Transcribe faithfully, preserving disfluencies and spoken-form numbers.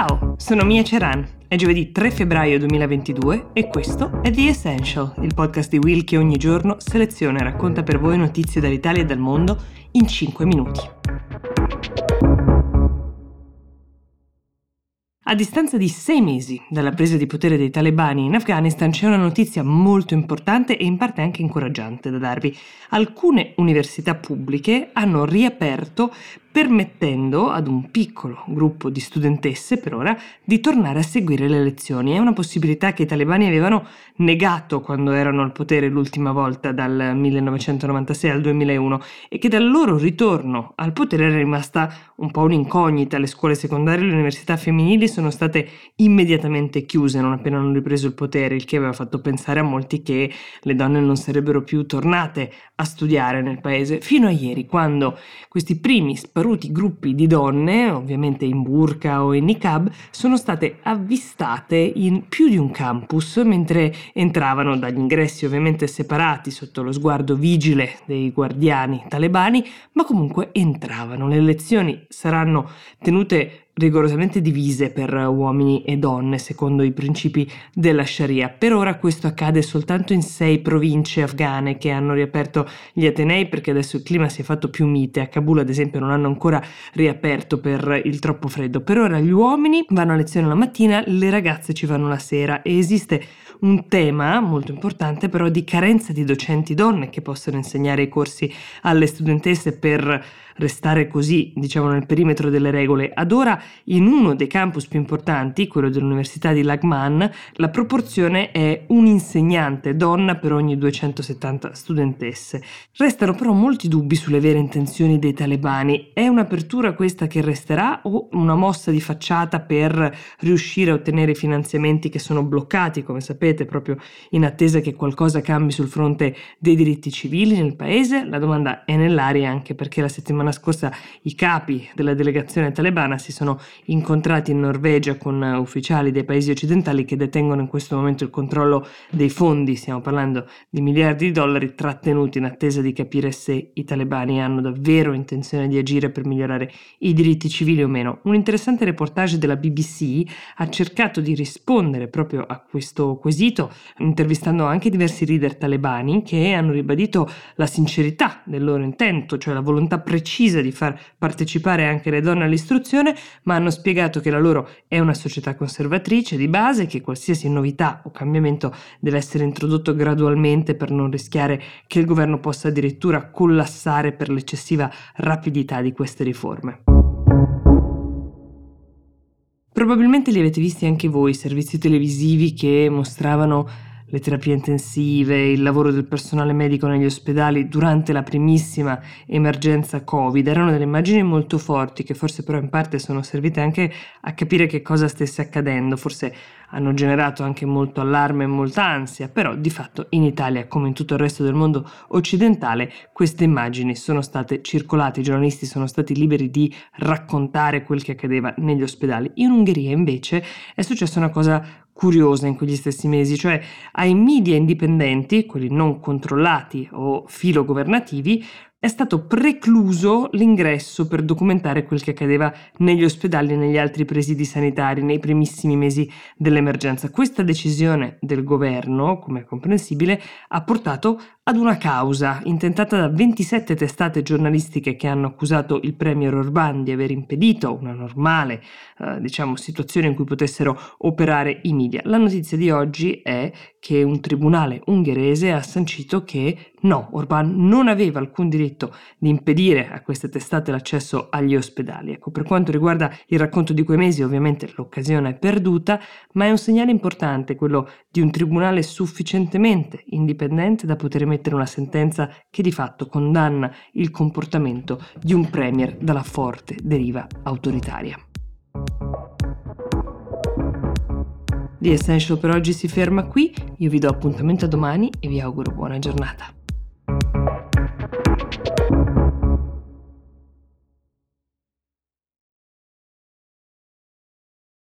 Ciao, sono Mia Ceran, è giovedì tre febbraio duemilaventidue e questo è The Essential, il podcast di Will che ogni giorno seleziona e racconta per voi notizie dall'Italia e dal mondo in cinque minuti. A distanza di sei mesi dalla presa di potere dei talebani in Afghanistan c'è una notizia molto importante e in parte anche incoraggiante da darvi. Alcune università pubbliche hanno riaperto permettendo ad un piccolo gruppo di studentesse, per ora, di tornare a seguire le lezioni. È una possibilità che i talebani avevano negato quando erano al potere l'ultima volta, dal millenovecentonovantasei al duemilauno, e che dal loro ritorno al potere era rimasta un po' un'incognita. Le scuole secondarie e le università femminili sono state immediatamente chiuse non appena hanno ripreso il potere, il che aveva fatto pensare a molti che le donne non sarebbero più tornate a studiare nel paese, fino a ieri, quando questi primi sparuti gruppi di donne, ovviamente in burka o in niqab, sono state avvistate in più di un campus mentre entravano dagli ingressi ovviamente separati sotto lo sguardo vigile dei guardiani talebani, ma comunque entravano. Le lezioni saranno tenute rigorosamente divise per uomini e donne secondo i principi della Sharia. Per ora questo accade soltanto in sei province afghane che hanno riaperto gli atenei, perché adesso il clima si è fatto più mite. A Kabul, ad esempio, non hanno ancora riaperto per il troppo freddo. Per ora gli uomini vanno a lezione la mattina, le ragazze ci vanno la sera, e esiste un tema molto importante però di carenza di docenti donne che possono insegnare i corsi alle studentesse per restare così, diciamo, nel perimetro delle regole. Ad ora in uno dei campus più importanti, quello dell'Università di Lagman, la proporzione è un insegnante donna per ogni duecentosettanta studentesse. Restano però molti dubbi sulle vere intenzioni dei talebani. È un'apertura questa che resterà o una mossa di facciata per riuscire a ottenere finanziamenti che sono bloccati, come sapete, proprio in attesa che qualcosa cambi sul fronte dei diritti civili nel paese? La domanda è nell'aria, anche perché la settimana scorsa i capi della delegazione talebana si sono incontrati in Norvegia con ufficiali dei paesi occidentali che detengono in questo momento il controllo dei fondi. Stiamo parlando di miliardi di dollari trattenuti in attesa di capire se i talebani hanno davvero intenzione di agire per migliorare i diritti civili o meno. Un interessante reportage della B B C ha cercato di rispondere proprio a questo quesito, intervistando anche diversi leader talebani che hanno ribadito la sincerità del loro intento, cioè la volontà precisa di far partecipare anche le donne all'istruzione, ma hanno spiegato che la loro è una società conservatrice di base, che qualsiasi novità o cambiamento deve essere introdotto gradualmente per non rischiare che il governo possa addirittura collassare per l'eccessiva rapidità di queste riforme. Probabilmente li avete visti anche voi, servizi televisivi che mostravano le terapie intensive, il lavoro del personale medico negli ospedali durante la primissima emergenza Covid. Erano delle immagini molto forti che forse però in parte sono servite anche a capire che cosa stesse accadendo, forse hanno generato anche molto allarme e molta ansia, però di fatto in Italia, come in tutto il resto del mondo occidentale, queste immagini sono state circolate, i giornalisti sono stati liberi di raccontare quel che accadeva negli ospedali. In Ungheria invece è successa una cosa curiosa in quegli stessi mesi, cioè ai media indipendenti, quelli non controllati o filogovernativi, è stato precluso l'ingresso per documentare quel che accadeva negli ospedali e negli altri presidi sanitari nei primissimi mesi dell'emergenza. Questa decisione del governo, come è comprensibile, ha portato ad una causa intentata da ventisette testate giornalistiche che hanno accusato il premier Orbán di aver impedito una normale, eh, diciamo, situazione in cui potessero operare i media. La notizia di oggi è che un tribunale ungherese ha sancito che no, Orbán non aveva alcun diritto di impedire a queste testate l'accesso agli ospedali. Ecco, per quanto riguarda il racconto di quei mesi, ovviamente l'occasione è perduta, ma è un segnale importante quello di un tribunale sufficientemente indipendente da poter emettere una sentenza che di fatto condanna il comportamento di un premier dalla forte deriva autoritaria. The Essential per oggi si ferma qui, io vi do appuntamento a domani e vi auguro buona giornata.